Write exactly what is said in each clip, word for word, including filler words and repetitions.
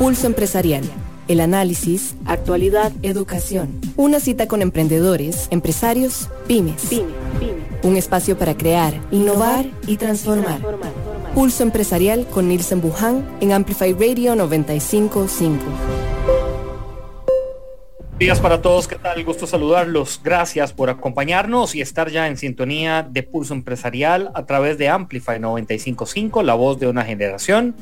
Pulso Empresarial. El análisis, actualidad, educación. Una cita con emprendedores, empresarios, pymes. Pyme, pyme. Un espacio para crear, innovar y transformar. transformar, transformar. Pulso Empresarial con Nielsen Buján en Amplify Radio noventa y cinco punto cinco. Buenos días para todos, ¿qué tal? Gusto saludarlos. Gracias por acompañarnos y estar ya en sintonía de Pulso Empresarial a través de Amplify noventa y cinco punto cinco, la voz de una generación.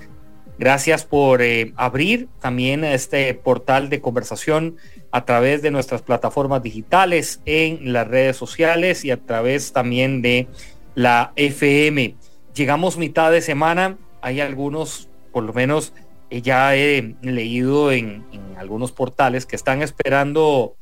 Gracias por eh, abrir también este portal de conversación a través de nuestras plataformas digitales, en las redes sociales y a través también de la F M. Llegamos mitad de semana, hay algunos, por lo menos, ya he leído en, en algunos portales que están esperando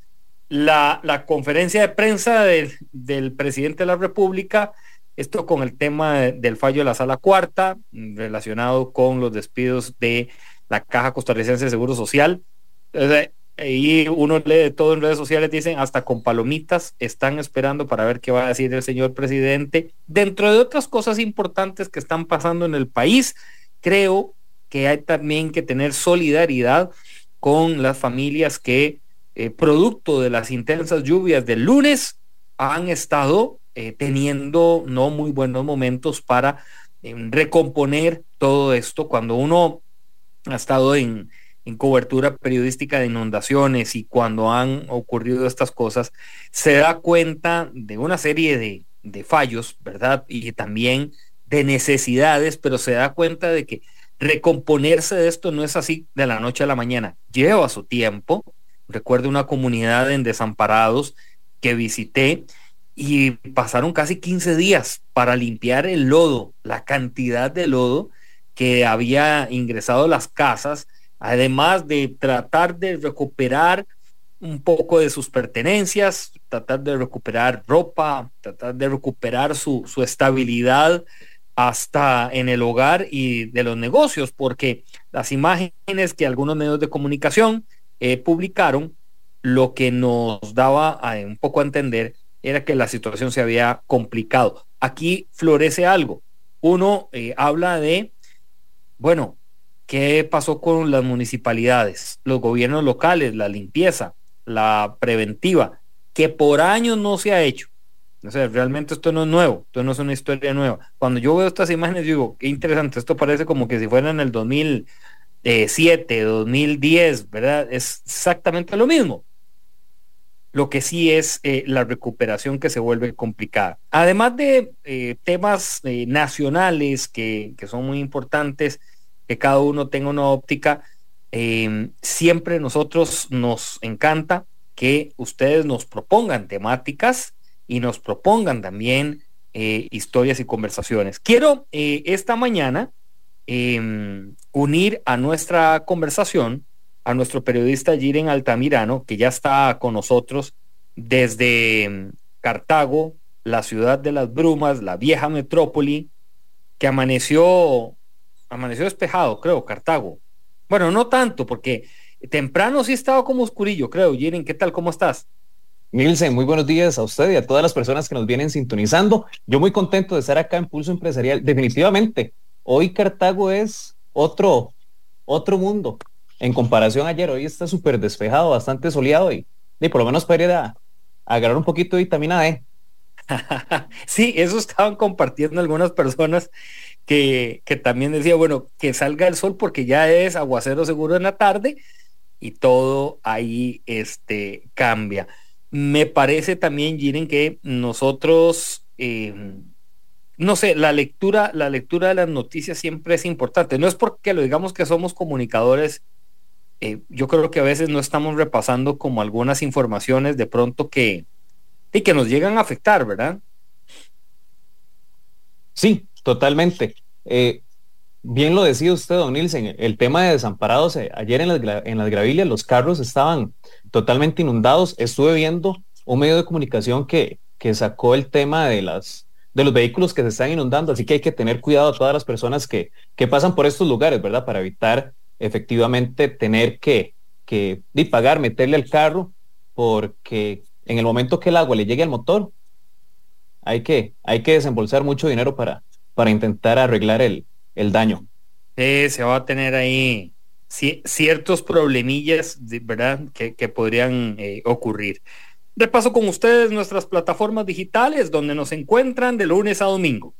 la, la conferencia de prensa del, del presidente de la República, esto con el tema del fallo de la Sala Cuarta, relacionado con los despidos de la Caja Costarricense de Seguro Social. Y uno lee todo en redes sociales, dicen hasta con palomitas, están esperando para ver qué va a decir el señor presidente. Dentro de otras cosas importantes que están pasando en el país, creo que hay también que tener solidaridad con las familias que, eh, producto de las intensas lluvias del lunes, han estado eh, teniendo no muy buenos momentos para eh, recomponer todo esto. Cuando uno ha estado en, en cobertura periodística de inundaciones y cuando han ocurrido estas cosas, se da cuenta de una serie de, de fallos, ¿verdad? Y también de necesidades, pero se da cuenta de que recomponerse de esto no es así de la noche a la mañana, lleva su tiempo. Recuerdo una comunidad en Desamparados que visité y pasaron casi quince días para limpiar el lodo, la cantidad de lodo que había ingresado a las casas, además de tratar de recuperar un poco de sus pertenencias, tratar de recuperar ropa, tratar de recuperar su, su estabilidad hasta en el hogar y de los negocios, porque las imágenes que algunos medios de comunicación eh, publicaron, lo que nos daba a, un poco a entender era que la situación se había complicado. Aquí florece algo. Uno eh, habla de, bueno, ¿qué pasó con las municipalidades, los gobiernos locales, la limpieza, la preventiva, que por años no se ha hecho? O sea, realmente esto no es nuevo, esto no es una historia nueva. Cuando yo veo estas imágenes digo, qué interesante, esto parece como que si fuera en el dos mil siete, dos mil diez, ¿verdad? Es exactamente lo mismo. Lo que sí es eh, la recuperación que se vuelve complicada. Además de eh, temas eh, nacionales que, que son muy importantes, que cada uno tenga una óptica, eh, siempre nosotros nos encanta que ustedes nos propongan temáticas y nos propongan también eh, historias y conversaciones. Quiero eh, esta mañana eh, unir a nuestra conversación a nuestro periodista Jiren Altamirano, que ya está con nosotros desde Cartago, la ciudad de las brumas, la vieja metrópoli, que amaneció, amaneció despejado, creo, Cartago. Bueno, no tanto, porque temprano sí estaba como oscurillo, creo. Jiren, ¿qué tal? ¿Cómo estás? Nielsen, muy buenos días a usted y a todas las personas que nos vienen sintonizando. Yo muy contento de estar acá en Pulso Empresarial. Definitivamente, hoy Cartago es otro, otro mundo en comparación a ayer. Hoy está súper despejado, bastante soleado y, y por lo menos para ir a, a agarrar un poquito de vitamina D. Sí, eso estaban compartiendo algunas personas que, que también decían, bueno, que salga el sol porque ya es aguacero seguro en la tarde y todo ahí este, cambia. Me parece también, Jiren, que nosotros, eh, no sé, la lectura, la lectura de las noticias siempre es importante. No es porque lo digamos que somos comunicadores, eh, yo creo que a veces no estamos repasando como algunas informaciones de pronto que, y que nos llegan a afectar, ¿verdad? Sí, totalmente. Eh, bien lo decía usted, don Nielsen, el tema de Desamparados, eh, ayer en las, en las Gravillas los carros estaban totalmente inundados. Estuve viendo un medio de comunicación que, que sacó el tema de, las, de los vehículos que se están inundando, así que hay que tener cuidado a todas las personas que, que pasan por estos lugares, ¿verdad? Para evitar efectivamente tener que, que y pagar, meterle al carro, porque en el momento que el agua le llegue al motor, hay que, hay que desembolsar mucho dinero para, para intentar arreglar el, el daño. Sí, se va a tener ahí ciertos problemillas, de, ¿verdad?, que, que podrían eh, ocurrir. Repaso con ustedes nuestras plataformas digitales donde nos encuentran de lunes a domingo.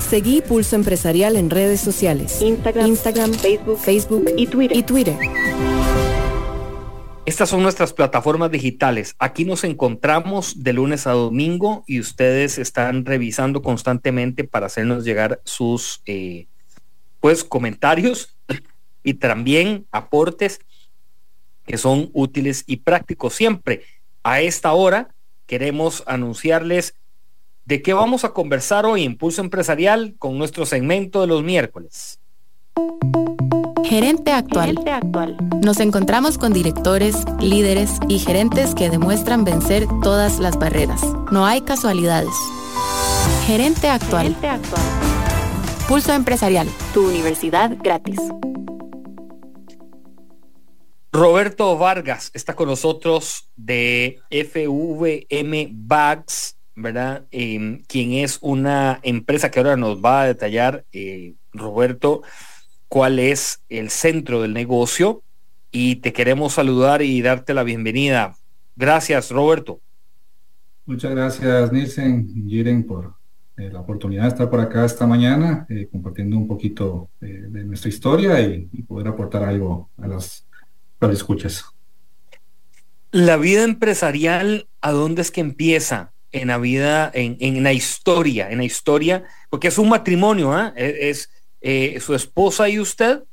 Seguí Pulso Empresarial en redes sociales: Instagram, Instagram, Facebook, Facebook y Twitter. Y Twitter. Estas son nuestras plataformas digitales. Aquí nos encontramos de lunes a domingo y ustedes están revisando constantemente para hacernos llegar sus eh, pues comentarios y también aportes que son útiles y prácticos. Siempre a esta hora queremos anunciarles de qué vamos a conversar hoy en Pulso Empresarial con nuestro segmento de los miércoles. Gerente actual. Gerente actual. Nos encontramos con directores, líderes y gerentes que demuestran vencer todas las barreras. No hay casualidades. Gerente actual. Gerente actual. Pulso Empresarial, tu universidad gratis. Roberto Vargas está con nosotros de F V M Bags, ¿verdad? Eh, quien es una empresa que ahora nos va a detallar, eh, Roberto, cuál es el centro del negocio, y te queremos saludar y darte la bienvenida. Gracias, Roberto. Muchas gracias, Nielsen, Jiren, por eh, la oportunidad de estar por acá esta mañana, eh, compartiendo un poquito eh, de nuestra historia y, y poder aportar algo a las, a las escuchas. La vida empresarial, ¿a dónde es que empieza? En la vida, en, en la historia, en la historia, porque es un matrimonio, ¿eh? Es... Eh, su esposa y usted,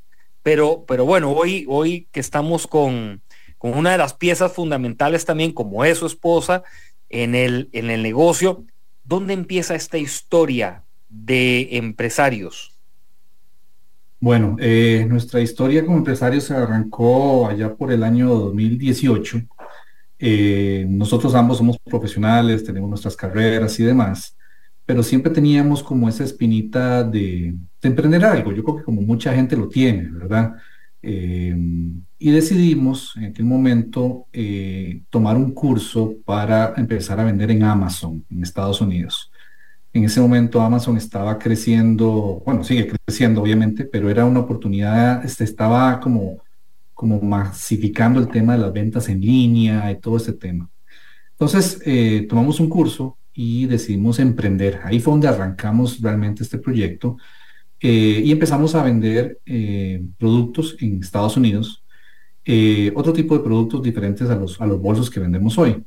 pero, pero bueno, hoy, hoy que estamos con, con una de las piezas fundamentales también, como es su esposa, en el, en el negocio, ¿dónde empieza esta historia de empresarios? Bueno, eh, nuestra historia como empresarios se arrancó allá por el año dos mil dieciocho. Eh, nosotros ambos somos profesionales, tenemos nuestras carreras y demás, pero siempre teníamos como esa espinita de, de emprender algo. Yo creo que como mucha gente lo tiene, ¿verdad? Eh, y decidimos en aquel momento eh, tomar un curso para empezar a vender en Amazon, en Estados Unidos. En ese momento Amazon estaba creciendo, bueno, sigue creciendo obviamente, pero era una oportunidad, este, estaba como, como masificando el tema de las ventas en línea y todo ese tema. Entonces eh, tomamos un curso y decidimos emprender. Ahí fue donde arrancamos realmente este proyecto eh, y empezamos a vender eh, productos en Estados Unidos, eh, otro tipo de productos diferentes a los, a los bolsos que vendemos hoy.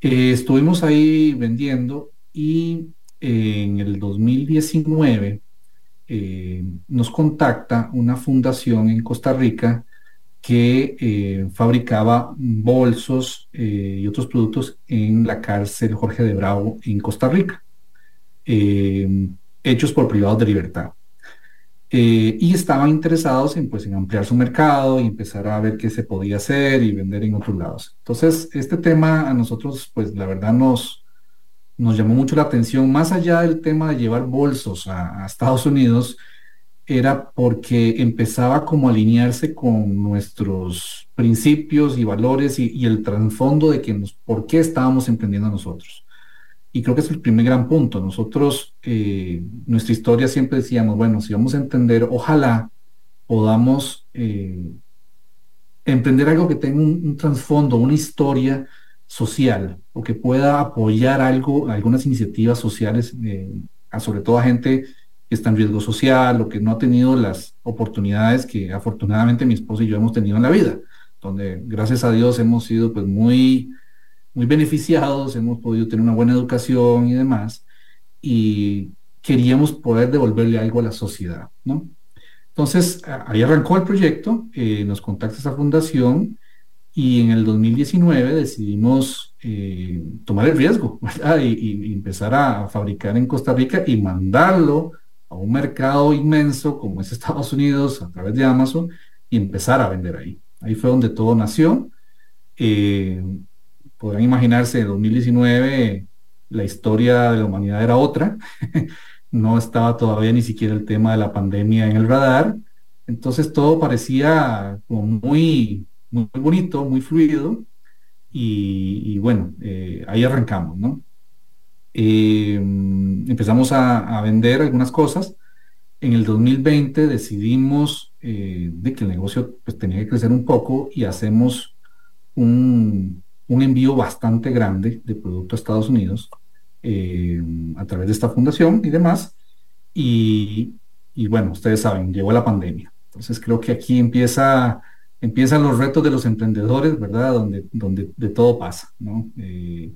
Eh, estuvimos ahí vendiendo y eh, en el dos mil diecinueve eh, nos contacta una fundación en Costa Rica que eh, fabricaba bolsos eh, y otros productos en la cárcel Jorge de Bravo en Costa Rica, eh, hechos por privados de libertad. Eh, y estaban interesados en, pues, en ampliar su mercado y empezar a ver qué se podía hacer y vender en otros lados. Entonces, este tema a nosotros, pues la verdad nos, nos llamó mucho la atención, más allá del tema de llevar bolsos a, a Estados Unidos, era porque empezaba como a alinearse con nuestros principios y valores y, y el trasfondo de que nos, por qué estábamos emprendiendo nosotros. Y creo que es el primer gran punto. Nosotros, eh, nuestra historia siempre decíamos, bueno, si vamos a entender, ojalá podamos eh, emprender algo que tenga un, un trasfondo, una historia social, o que pueda apoyar algo, algunas iniciativas sociales, eh, a sobre todo a gente que está en riesgo social o que no ha tenido las oportunidades que afortunadamente mi esposo y yo hemos tenido en la vida, donde gracias a Dios hemos sido, pues, muy, muy beneficiados, hemos podido tener una buena educación y demás, y queríamos poder devolverle algo a la sociedad, ¿no? Entonces, ahí arrancó el proyecto, eh, nos contacta esa fundación y en el dos mil diecinueve decidimos eh, tomar el riesgo, ¿verdad? Y, y empezar a fabricar en Costa Rica y mandarlo a un mercado inmenso como es Estados Unidos a través de Amazon y empezar a vender ahí. Ahí fue donde todo nació. Eh, podrán imaginarse, en dos mil diecinueve la historia de la humanidad era otra. No estaba todavía ni siquiera el tema de la pandemia en el radar. Entonces todo parecía como muy, muy bonito, muy fluido. Y, y bueno, eh, ahí arrancamos, ¿no? Eh, empezamos a, a vender algunas cosas. En el dos mil veinte decidimos eh, de que el negocio pues, tenía que crecer un poco, y hacemos un, un envío bastante grande de producto a Estados Unidos eh, a través de esta fundación y demás. Y, y bueno, ustedes saben, llegó la pandemia. Entonces creo que aquí empieza... Empiezan los retos de los emprendedores, ¿verdad? Donde, donde de todo pasa, ¿no? Eh,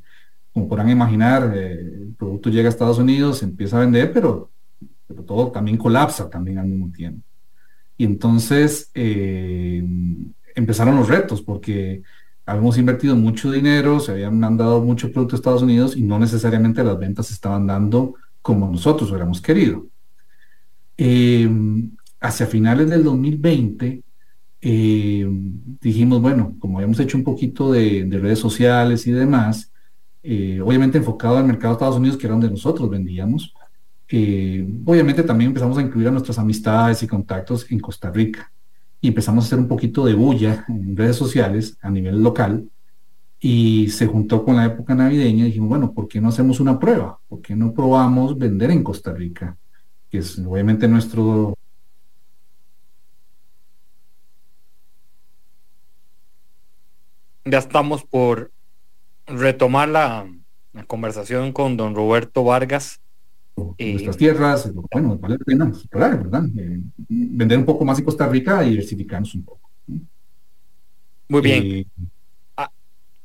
como podrán imaginar, eh, el producto llega a Estados Unidos, se empieza a vender, pero, pero todo también colapsa también al mismo tiempo. Y entonces eh, empezaron los retos, porque habíamos invertido mucho dinero, se habían mandado mucho producto a Estados Unidos y no necesariamente las ventas se estaban dando como nosotros hubiéramos querido. Eh, hacia finales del dos mil veinte... Eh, dijimos, bueno, como habíamos hecho un poquito de, de redes sociales y demás, eh, obviamente enfocado al mercado de Estados Unidos, que era donde nosotros vendíamos, eh, obviamente también empezamos a incluir a nuestras amistades y contactos en Costa Rica, y empezamos a hacer un poquito de bulla en redes sociales a nivel local, y se juntó con la época navideña. Dijimos, bueno, ¿por qué no hacemos una prueba? ¿Por qué no probamos vender en Costa Rica? Que es obviamente nuestro... Ya estamos por retomar la, la conversación con don Roberto Vargas. Nuestras eh, tierras, bueno, vale la pena explorar, ¿verdad? Eh, vender un poco más en Costa Rica y diversificarnos un poco. Muy bien. Eh, ah,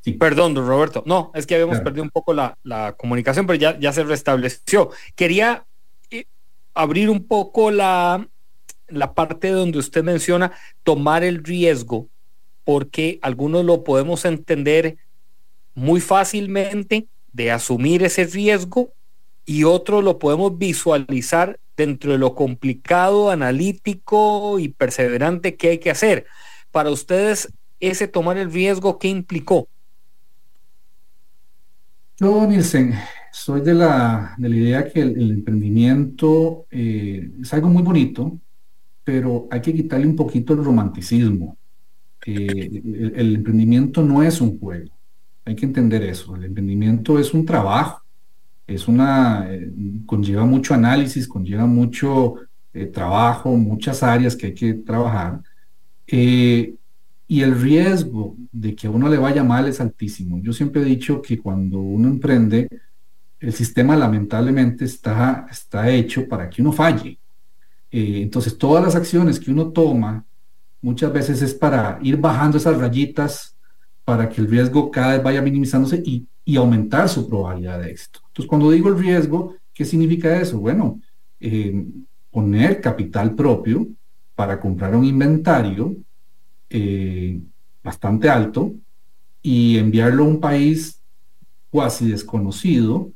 sí. Perdón, don Roberto. No, es que habíamos claro. perdido un poco la, la comunicación, pero ya, ya se restableció. Quería eh, abrir un poco la, la parte donde usted menciona tomar el riesgo, porque algunos lo podemos entender muy fácilmente de asumir ese riesgo, y otros lo podemos visualizar dentro de lo complicado, analítico y perseverante que hay que hacer. Para ustedes, ese tomar el riesgo, ¿qué implicó? No, Nielsen, soy de la, de la idea que el, el emprendimiento eh, es algo muy bonito, pero hay que quitarle un poquito el romanticismo. Eh, el, el emprendimiento no es un juego, hay que entender eso. El emprendimiento es un trabajo, es una eh, conlleva mucho análisis, conlleva mucho eh, trabajo, muchas áreas que hay que trabajar, eh, y el riesgo de que a uno le vaya mal es altísimo. Yo siempre he dicho que cuando uno emprende, el sistema lamentablemente está, está hecho para que uno falle. Eh, entonces todas las acciones que uno toma muchas veces es para ir bajando esas rayitas para que el riesgo cada vez vaya minimizándose y, y aumentar su probabilidad de éxito. Entonces, cuando digo el riesgo, ¿qué significa eso? Bueno, eh, poner capital propio para comprar un inventario eh, bastante alto y enviarlo a un país cuasi desconocido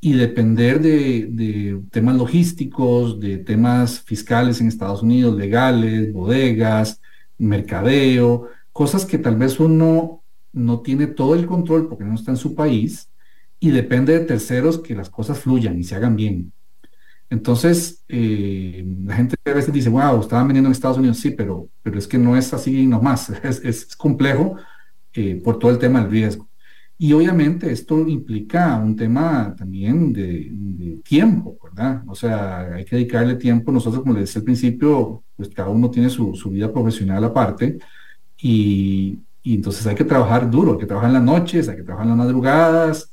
y depender de, de temas logísticos, de temas fiscales en Estados Unidos, legales, bodegas, mercadeo, cosas que tal vez uno no tiene todo el control porque no está en su país, y depende de terceros que las cosas fluyan y se hagan bien. Entonces, eh, la gente a veces dice, wow, estaban vendiendo en Estados Unidos, sí, pero, pero es que no es así nomás, es, es complejo eh, por todo el tema del riesgo. Y obviamente esto implica un tema también de, de tiempo, ¿verdad? O sea, hay que dedicarle tiempo. Nosotros, como les decía al principio, pues cada uno tiene su, su vida profesional aparte, y, y entonces hay que trabajar duro, hay que trabajar en las noches, hay que trabajar en las madrugadas,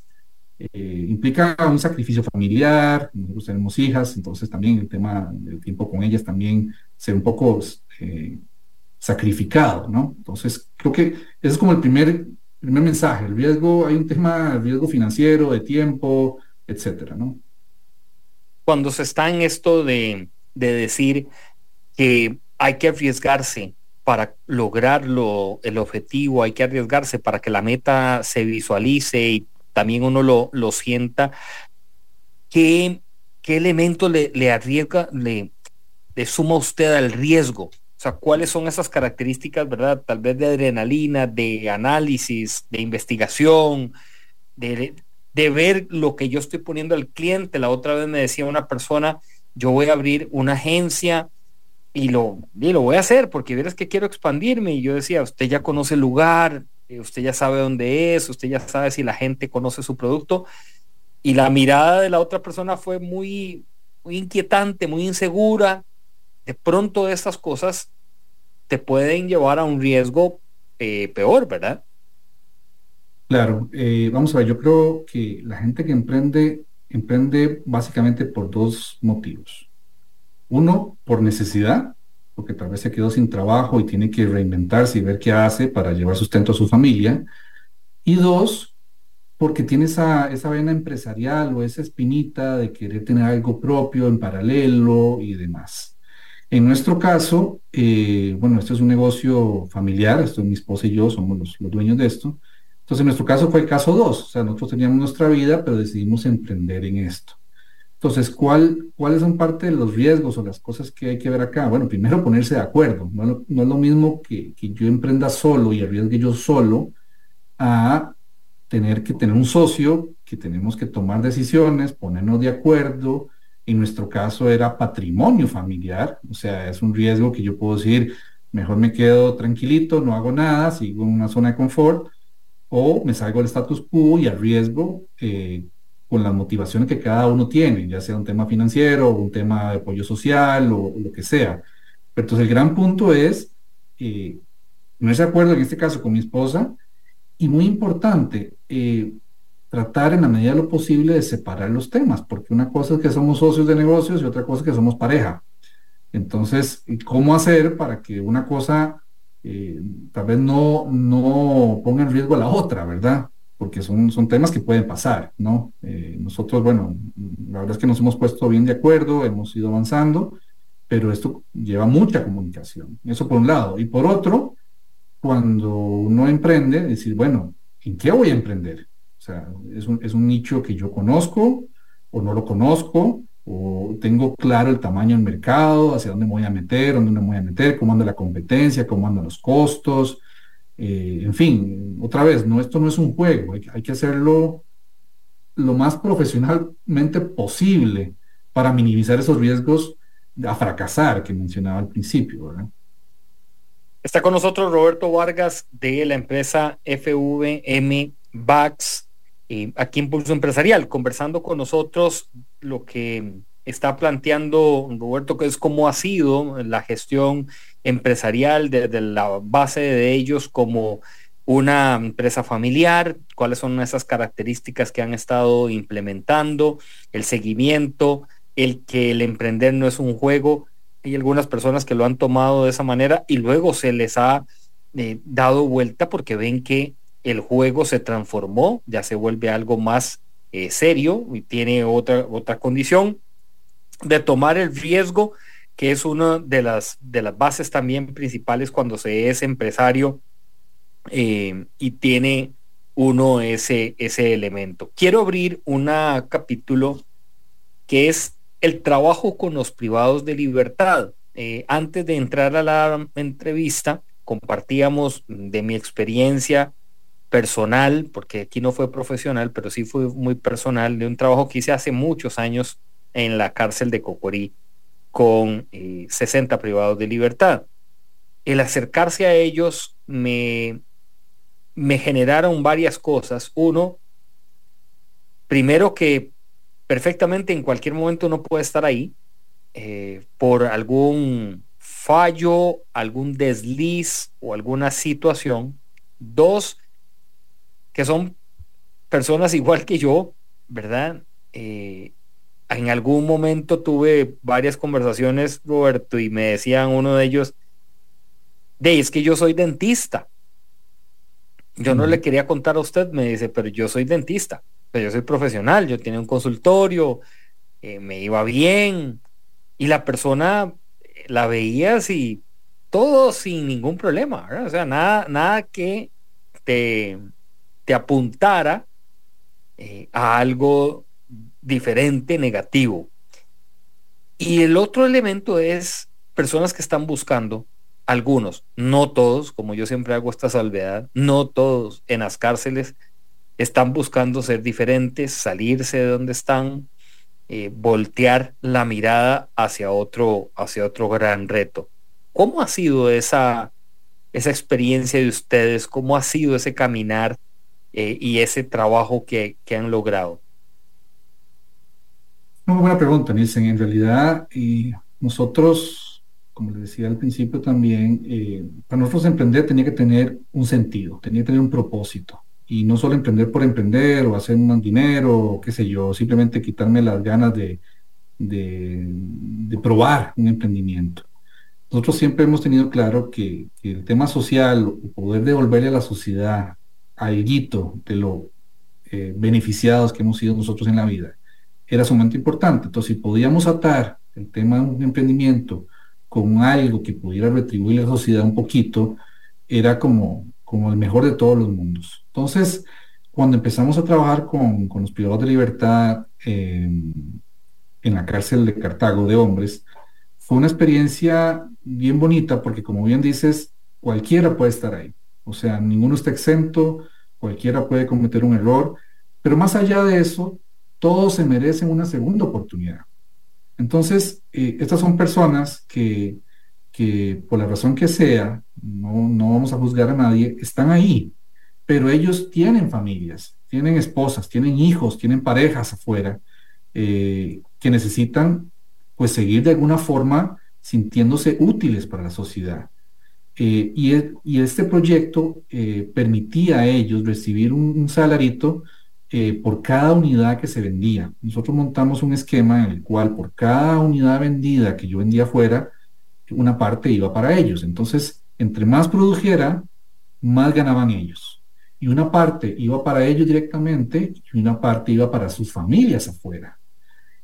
eh, implica un sacrificio familiar. Nosotros tenemos hijas, entonces también el tema del tiempo con ellas también ser un poco eh, sacrificado, ¿no? Entonces creo que ese es como el primer... Primer mensaje, el riesgo, hay un tema, el riesgo financiero, de tiempo, etcétera, ¿no? Cuando se está en esto de, de decir que hay que arriesgarse para lograr lo, el objetivo, hay que arriesgarse para que la meta se visualice y también uno lo, lo sienta, ¿qué, qué elemento le, le arriesga, le, le suma usted al riesgo? O sea, ¿cuáles son esas características, verdad? Tal vez de adrenalina, de análisis, de investigación, de, de ver lo que yo estoy poniendo al cliente. La otra vez me decía una persona, yo voy a abrir una agencia y lo, y lo voy a hacer porque verás que quiero expandirme. Y yo decía, usted ya conoce el lugar, usted ya sabe dónde es, usted ya sabe si la gente conoce su producto. Y la mirada de la otra persona fue muy, muy inquietante, muy insegura. De pronto estas cosas te pueden llevar a un riesgo eh, peor, ¿verdad? Claro, eh, vamos a ver, yo creo que la gente que emprende, emprende básicamente por dos motivos. Uno, por necesidad, porque tal vez se quedó sin trabajo y tiene que reinventarse y ver qué hace para llevar sustento a su familia. Y dos, porque tiene esa, esa vena empresarial o esa espinita de querer tener algo propio en paralelo y demás. En nuestro caso, eh, bueno, esto es un negocio familiar, esto, mi esposa y yo somos los, los dueños de esto. Entonces, en nuestro caso fue el caso dos, o sea, nosotros teníamos nuestra vida, pero decidimos emprender en esto. Entonces, ¿cuál, ¿cuáles son parte de los riesgos o las cosas que hay que ver acá? Bueno, primero ponerse de acuerdo. No, no es lo mismo que, que yo emprenda solo y arriesgue yo solo a tener que tener un socio, que tenemos que tomar decisiones, ponernos de acuerdo. En nuestro caso era patrimonio familiar, o sea, es un riesgo que yo puedo decir, mejor me quedo tranquilito, no hago nada, sigo en una zona de confort, o me salgo del status quo y arriesgo eh, con las motivaciones que cada uno tiene, ya sea un tema financiero, un tema de apoyo social o, o lo que sea. Pero entonces el gran punto es eh, no es de acuerdo en este caso con mi esposa, y muy importante eh, tratar en la medida de lo posible de separar los temas, porque una cosa es que somos socios de negocios y otra cosa es que somos pareja. Entonces, ¿cómo hacer para que una cosa Eh, tal vez no, no ponga en riesgo a la otra, ¿verdad? Porque son, son temas que pueden pasar, ¿no? Eh, nosotros, bueno, la verdad es que nos hemos puesto bien de acuerdo, hemos ido avanzando, pero esto lleva mucha comunicación, eso por un lado. Y por otro, cuando uno emprende, decir, bueno, ¿en qué voy a emprender? O sea, es un, es un nicho que yo conozco o no lo conozco, o tengo claro el tamaño del mercado, hacia dónde me voy a meter, dónde no me voy a meter, cómo anda la competencia, cómo andan los costos, eh, en fin, otra vez, no, esto no es un juego, hay, hay que hacerlo lo más profesionalmente posible para minimizar esos riesgos a fracasar que mencionaba al principio, ¿verdad? Está con nosotros Roberto Vargas de la empresa F V M Bags, eh, aquí en Pulso Empresarial, conversando con nosotros lo que está planteando Roberto, que es cómo ha sido la gestión empresarial desde la base de ellos como una empresa familiar, cuáles son esas características que han estado implementando, el seguimiento, el que el emprender no es un juego. Hay algunas personas que lo han tomado de esa manera y luego se les ha eh, dado vuelta porque ven que el juego se transformó, ya se vuelve algo más Eh, serio y tiene otra otra condición de tomar el riesgo, que es una de las de las bases también principales cuando se es empresario eh, y tiene uno ese ese elemento. Quiero abrir un capítulo que es el trabajo con los privados de libertad. Eh, antes de entrar a la entrevista compartíamos de mi experiencia personal, porque aquí no fue profesional, pero sí fue muy personal, de un trabajo que hice hace muchos años en la cárcel de Cocorí con eh, sesenta privados de libertad. El acercarse a ellos me, me generaron varias cosas. Uno, primero que perfectamente en cualquier momento uno puede estar ahí eh, por algún fallo, algún desliz o alguna situación. Dos, que son personas igual que yo, ¿verdad? Eh, en algún momento tuve varias conversaciones, Roberto, y me decían uno de ellos, de, es que yo soy dentista. Yo uh-huh. no le quería contar a usted, me dice, pero yo soy dentista, pero yo soy profesional, yo tenía un consultorio, eh, me iba bien, y la persona la veía así, todo sin ningún problema, ¿verdad? O sea, nada, nada que te... te apuntara eh, a algo diferente, negativo. Y el otro elemento es personas que están buscando, algunos, no todos, como yo siempre hago esta salvedad, no todos en las cárceles están buscando ser diferentes, salirse de donde están, eh, voltear la mirada hacia otro, hacia otro gran reto. ¿Cómo ha sido esa, esa experiencia de ustedes? ¿Cómo ha sido ese caminar Eh, y ese trabajo que, que han logrado? Muy buena pregunta, Nielsen. En realidad, eh, nosotros como les decía al principio también, eh, para nosotros emprender tenía que tener un sentido, tenía que tener un propósito. Y no solo emprender por emprender o hacer más dinero, o qué sé yo, simplemente quitarme las ganas de, de, de probar un emprendimiento. Nosotros siempre hemos tenido claro que, que el tema social, poder devolverle a la sociedad alguito de lo eh, beneficiados que hemos sido nosotros en la vida, era sumamente importante. Entonces, si podíamos atar el tema de un emprendimiento con algo que pudiera retribuir a la sociedad un poquito, era como... como el mejor de todos los mundos. Entonces, cuando empezamos a trabajar con, con los privados de libertad eh, en la cárcel de Cartago de hombres, fue una experiencia bien bonita, porque como bien dices, cualquiera puede estar ahí. O sea, ninguno está exento, cualquiera puede cometer un error, pero más allá de eso, todos se merecen una segunda oportunidad. Entonces, eh, estas son personas que... que por la razón que sea, no, no vamos a juzgar a nadie, están ahí, pero ellos tienen familias, tienen esposas, tienen hijos, tienen parejas afuera, eh, que necesitan pues seguir de alguna forma sintiéndose útiles para la sociedad. Eh, y, el, y este proyecto eh, permitía a ellos recibir un, un salarito eh, por cada unidad que se vendía. Nosotros montamos un esquema en el cual por cada unidad vendida que yo vendía afuera, una parte iba para ellos. Entonces, entre más produjera, más ganaban ellos. Y una parte iba para ellos directamente y una parte iba para sus familias afuera.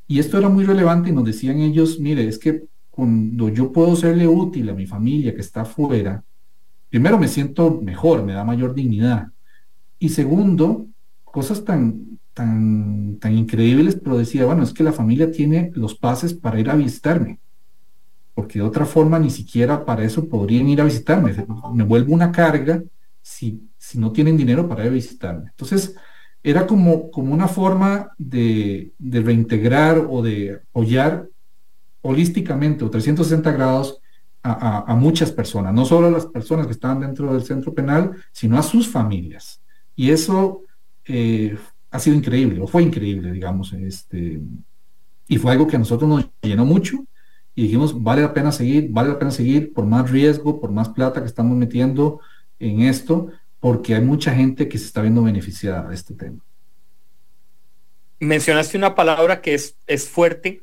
Y esto era muy relevante y nos decían ellos, mire, es que cuando yo puedo serle útil a mi familia que está afuera, primero me siento mejor, me da mayor dignidad. Y segundo, cosas tan, tan, tan increíbles, pero decía, bueno, es que la familia tiene los pases para ir a visitarme, porque de otra forma ni siquiera para eso podrían ir a visitarme. Me vuelvo una carga si, si no tienen dinero para ir a visitarme. Entonces, era como, como una forma de, de reintegrar o de apoyar holísticamente o trescientos sesenta grados a, a, a muchas personas, no solo a las personas que estaban dentro del centro penal, sino a sus familias. Y eso eh, ha sido increíble, o fue increíble, digamos, este, y fue algo que a nosotros nos llenó mucho. Y dijimos, vale la pena seguir, vale la pena seguir por más riesgo, por más plata que estamos metiendo en esto, porque hay mucha gente que se está viendo beneficiada de este tema. Mencionaste una palabra que es, es fuerte,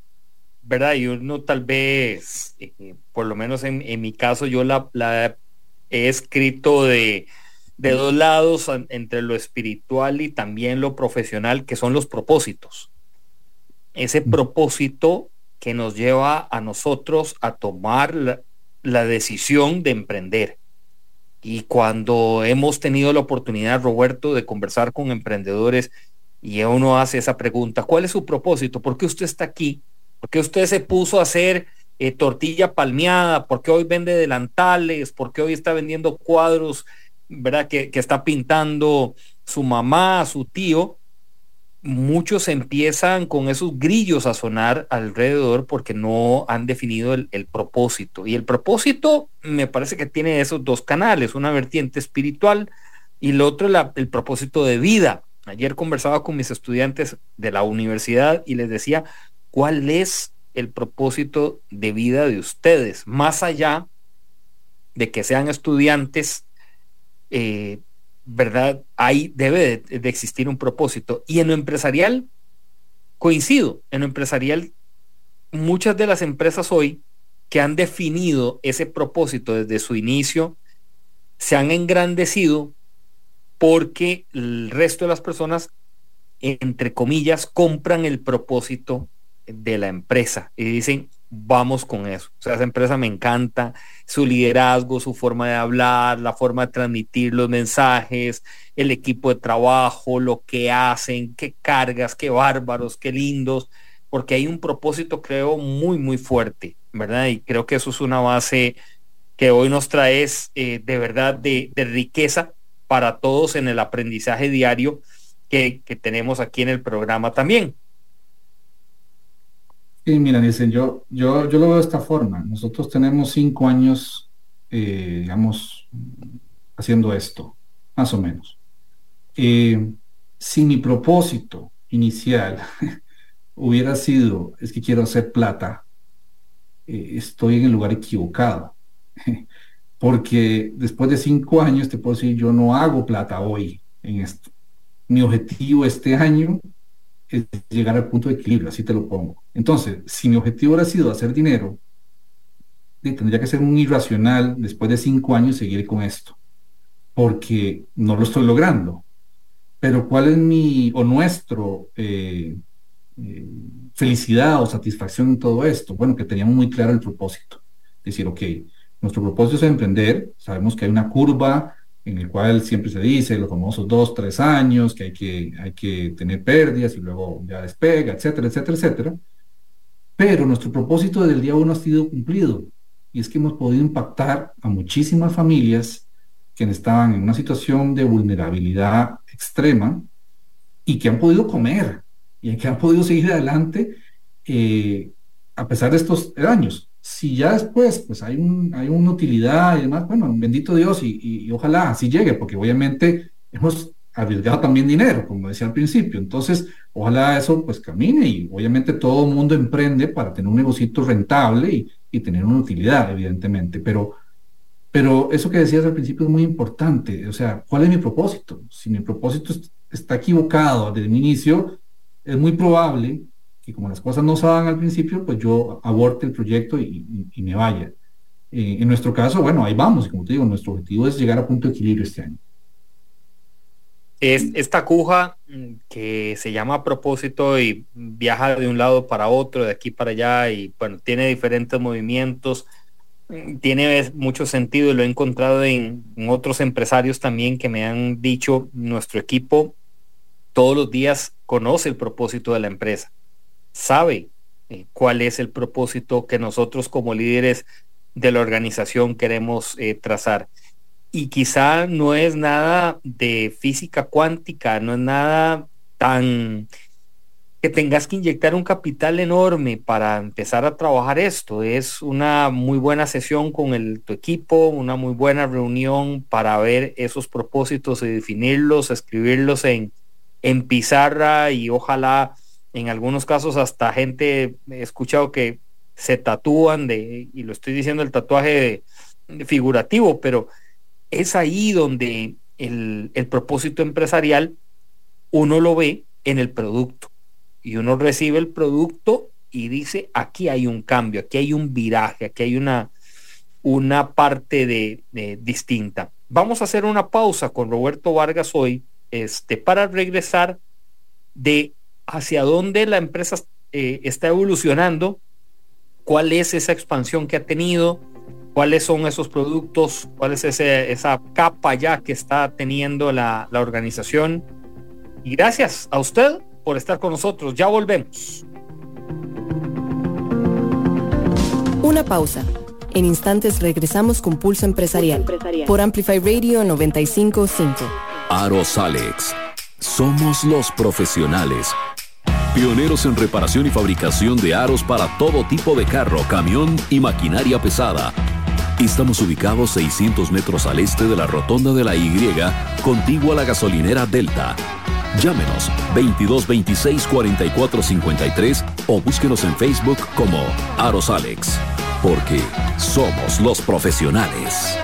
¿verdad? Y uno tal vez, eh, por lo menos en, en mi caso, yo la, la he escrito de, de dos lados, entre lo espiritual y también lo profesional, que son los propósitos. Ese propósito que nos lleva a nosotros a tomar la, la decisión de emprender. Y cuando hemos tenido la oportunidad, Roberto, de conversar con emprendedores, y uno hace esa pregunta, ¿cuál es su propósito? ¿Por qué usted está aquí? ¿Por qué usted se puso a hacer eh, tortilla palmeada? ¿Por qué hoy vende delantales? ¿Por qué hoy está vendiendo cuadros, verdad, que, que está pintando su mamá, su tío? Muchos empiezan con esos grillos a sonar alrededor porque no han definido el, el propósito. Y el propósito me parece que tiene esos dos canales, una vertiente espiritual y el otro la, el propósito de vida. Ayer conversaba con mis estudiantes de la universidad y les decía, ¿cuál es el propósito de vida de ustedes? Más allá de que sean estudiantes, eh, ¿verdad? Ahí debe de, de existir un propósito. Y en lo empresarial, coincido, en lo empresarial, muchas de las empresas hoy que han definido ese propósito desde su inicio, se han engrandecido porque el resto de las personas, entre comillas, compran el propósito de la empresa y dicen, vamos con eso. O sea, esa empresa me encanta, su liderazgo, su forma de hablar, la forma de transmitir los mensajes, el equipo de trabajo, lo que hacen, qué cargas, qué bárbaros, qué lindos, porque hay un propósito, creo, muy, muy fuerte, ¿verdad? Y creo que eso es una base que hoy nos traes eh, de verdad de, de riqueza para todos en el aprendizaje diario que, que tenemos aquí en el programa también. Sí, mira, dicen, yo, yo, yo lo veo de esta forma. Nosotros tenemos cinco años, eh, digamos, haciendo esto, más o menos. Eh, si mi propósito inicial hubiera sido, es que quiero hacer plata, eh, estoy en el lugar equivocado. Porque después de cinco años te puedo decir, yo no hago plata hoy en esto. Mi objetivo este año es llegar al punto de equilibrio, así te lo pongo. Entonces, si mi objetivo hubiera sido hacer dinero, tendría que ser un irracional después de cinco años seguir con esto, porque no lo estoy logrando. Pero cuál es mi, o nuestro, eh, eh, felicidad o satisfacción en todo esto. Bueno, que teníamos muy claro el propósito. Decir, ok, nuestro propósito es emprender. Sabemos que hay una curva en el cual siempre se dice los famosos dos, tres años, que hay que, hay que tener pérdidas y luego ya despega, etcétera, etcétera, etcétera. Pero nuestro propósito desde el día uno ha sido cumplido, y es que hemos podido impactar a muchísimas familias que estaban en una situación de vulnerabilidad extrema y que han podido comer y que han podido seguir adelante eh, a pesar de estos daños. Si ya después pues hay, un, hay una utilidad y demás, bueno, bendito Dios, y, y, y ojalá así llegue, porque obviamente hemos arriesgado también dinero, como decía al principio. Entonces, ojalá eso pues camine, y obviamente todo el mundo emprende para tener un negocito rentable y, y tener una utilidad, evidentemente, pero Pero eso que decías al principio es muy importante. O sea, ¿cuál es mi propósito? Si mi propósito está equivocado desde el inicio, es muy probable que, como las cosas no se dan al principio, pues yo aborte el proyecto y, y, y me vaya. Eh, en nuestro caso, bueno, ahí vamos. Como te digo, nuestro objetivo es llegar a punto de equilibrio este año. Es esta aguja que se llama propósito y viaja de un lado para otro, de aquí para allá, y bueno, tiene diferentes movimientos. Tiene mucho sentido, y lo he encontrado en, en otros empresarios también que me han dicho, nuestro equipo todos los días conoce el propósito de la empresa, sabe eh, cuál es el propósito que nosotros como líderes de la organización queremos eh, trazar. Y quizá no es nada de física cuántica, no es nada tan... que tengas que inyectar un capital enorme para empezar a trabajar esto. Es una muy buena sesión con el, tu equipo, una muy buena reunión para ver esos propósitos y definirlos, escribirlos en, en pizarra, y ojalá en algunos casos hasta gente, he escuchado que se tatúan, de, y lo estoy diciendo el tatuaje de, de figurativo, pero es ahí donde el, el propósito empresarial uno lo ve en el producto. Y uno recibe el producto y dice, aquí hay un cambio, aquí hay un viraje, aquí hay una, una parte de, de, distinta. Vamos a hacer una pausa con Roberto Vargas hoy, este, para regresar de hacia dónde la empresa eh, está evolucionando, cuál es esa expansión que ha tenido, cuáles son esos productos, cuál es ese, esa capa ya que está teniendo la, la organización. Y gracias a usted por estar con nosotros. Ya volvemos. Una pausa. En instantes regresamos con Pulso Empresarial, Pulso Empresarial. Por Amplify Radio noventa y cinco punto cinco. Aros Alex. Somos los profesionales. Pioneros en reparación y fabricación de aros para todo tipo de carro, camión y maquinaria pesada. Estamos ubicados seiscientos metros al este de la rotonda de la Y, contigua a la gasolinera Delta. Llámenos veintidós veintiséis cuarenta y cuatro cincuenta y tres o búsquenos en Facebook como Aros Alex, porque somos los profesionales.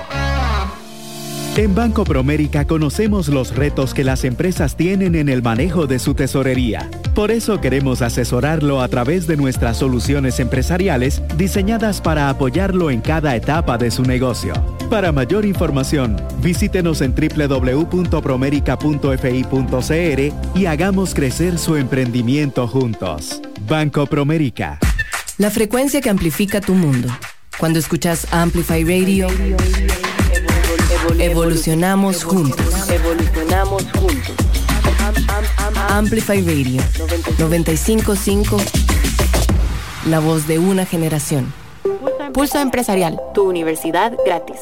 En Banco Promérica conocemos los retos que las empresas tienen en el manejo de su tesorería. Por eso queremos asesorarlo a través de nuestras soluciones empresariales diseñadas para apoyarlo en cada etapa de su negocio. Para mayor información, visítenos en doble u doble u doble u punto promérica punto f i punto c r y hagamos crecer su emprendimiento juntos. Banco Promérica. La frecuencia que amplifica tu mundo. Cuando escuchas Amplify Radio... Evolucionamos juntos. Evolucionamos juntos. Amplify Radio noventa y cinco punto cinco, la voz de una generación. Pulso Empresarial, tu universidad gratis.